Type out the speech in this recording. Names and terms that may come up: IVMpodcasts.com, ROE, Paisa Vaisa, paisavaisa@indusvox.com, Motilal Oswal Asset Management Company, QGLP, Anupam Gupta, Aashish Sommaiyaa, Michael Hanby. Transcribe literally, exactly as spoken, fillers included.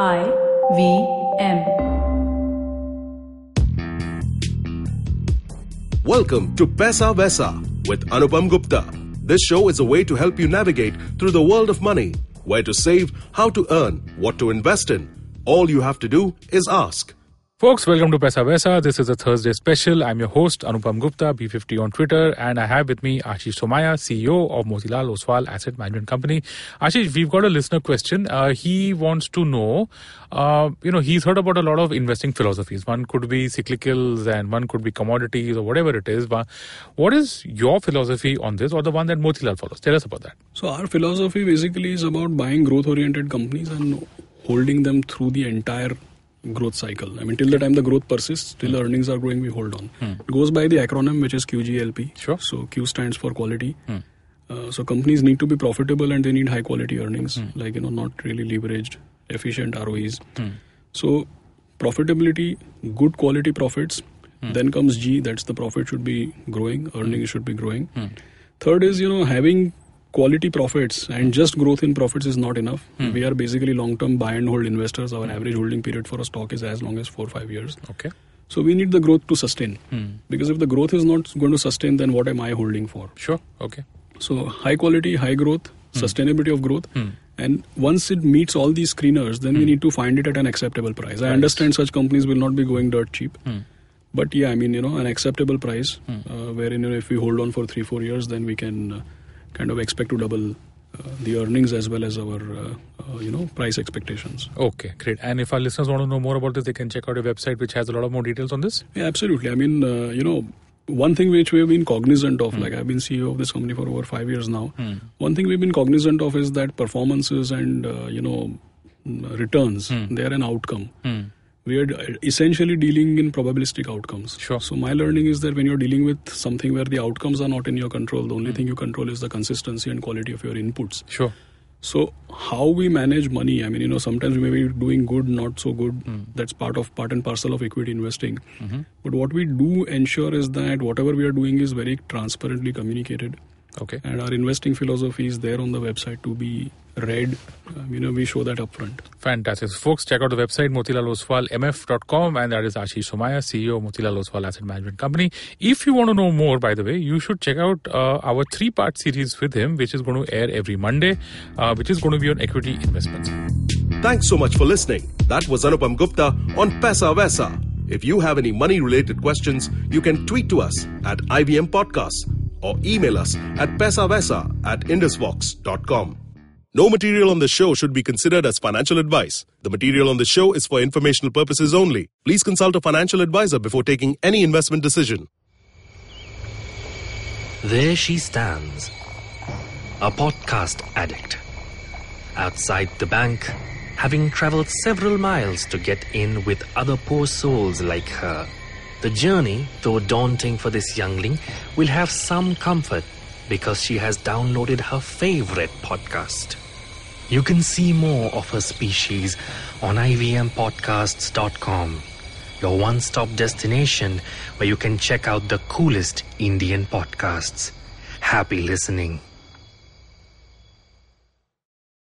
I V M. Welcome to Paisa Vaisa with Anupam Gupta. This show is a way to help you navigate through the world of money, where to save, how to earn, what to invest in. All you have to do is ask. Folks, welcome to Paisa Vaisa. This is a Thursday special. I'm your host, Anupam Gupta, B fifty on Twitter, and I have with me Aashish Sommaiyaa, C E O of Motilal Oswal Asset Management Company. Aashish, we've got a listener question. Uh, he wants to know, uh, you know, he's heard about a lot of investing philosophies. One could be cyclicals and one could be commodities or whatever it is. But what is your philosophy on this, or the one that Motilal follows? Tell us about that. So our philosophy basically is about buying growth-oriented companies and holding them through the entire growth cycle. I mean, till the time the growth persists, till the earnings are growing, we hold on. Hmm. It goes by the acronym, which is Q G L P. Sure. So Q stands for quality. Hmm. Uh, so companies need to be profitable and they need high quality earnings, hmm. like, you know, not really leveraged, efficient R O Es. Hmm. So profitability, good quality profits. Hmm. Then comes G, that's the profit should be growing, earnings should be growing. Hmm. Third is, you know, having quality profits, and just growth in profits is not enough. Hmm. We are basically long-term buy and hold investors. Our hmm. average holding period for a stock is as long as four or five years. Okay. So we need the growth to sustain. Hmm. Because if the growth is not going to sustain, then what am I holding for? Sure. Okay. So high quality, high growth, hmm. sustainability of growth. Hmm. And once it meets all these screeners, then hmm. we need to find it at an acceptable price. I right. understand such companies will not be going dirt cheap. Hmm. But yeah, I mean, you know, an acceptable price, hmm. uh, wherein, you know, if we hold on for three, four years, then we can Uh, kind of expect to double uh, the earnings as well as our, uh, uh, you know, price expectations. Okay, great. And if our listeners want to know more about this, they can check out your website, which has a lot of more details on this. Yeah, absolutely. I mean, uh, you know, one thing which we've been cognizant of, mm. like I've been C E O of this company for over five years now. Mm. One thing we've been cognizant of is that performances and, uh, you know, returns, mm. they are an outcome. Mm. We are essentially dealing in probabilistic outcomes. Sure. So my learning is that when you're dealing with something where the outcomes are not in your control, the only mm. thing you control is the consistency and quality of your inputs. Sure. So how we manage money, I mean, you know, sometimes we may be doing good, not so good. Mm. That's part of part and parcel of equity investing. Mm-hmm. But what we do ensure is that whatever we are doing is very transparently communicated. Okay. And our investing philosophy is there on the website to be read. Um, you know, we show that upfront. Fantastic. Folks, check out the website, motilal oswal m f dot com, and that is Aashish Sommaiyaa, C E O of Motilal Oswal Asset Management Company. If you want to know more, by the way, you should check out uh, our three-part series with him, which is going to air every Monday, uh, which is going to be on equity investments. Thanks so much for listening. That was Anupam Gupta on Paisa Vaisa. If you have any money-related questions, you can tweet to us at I V M Podcasts or email us at paisavaisa at indusvox dot com. No material on the show should be considered as financial advice. The material on the show is for informational purposes only. Please consult a financial advisor before taking any investment decision. There she stands, a podcast addict, outside the bank, having traveled several miles to get in with other poor souls like her. The journey, though daunting for this youngling, will have some comfort because she has downloaded her favorite podcast. You can see more of her species on I V M podcasts dot com, your one-stop destination where you can check out the coolest Indian podcasts. Happy listening.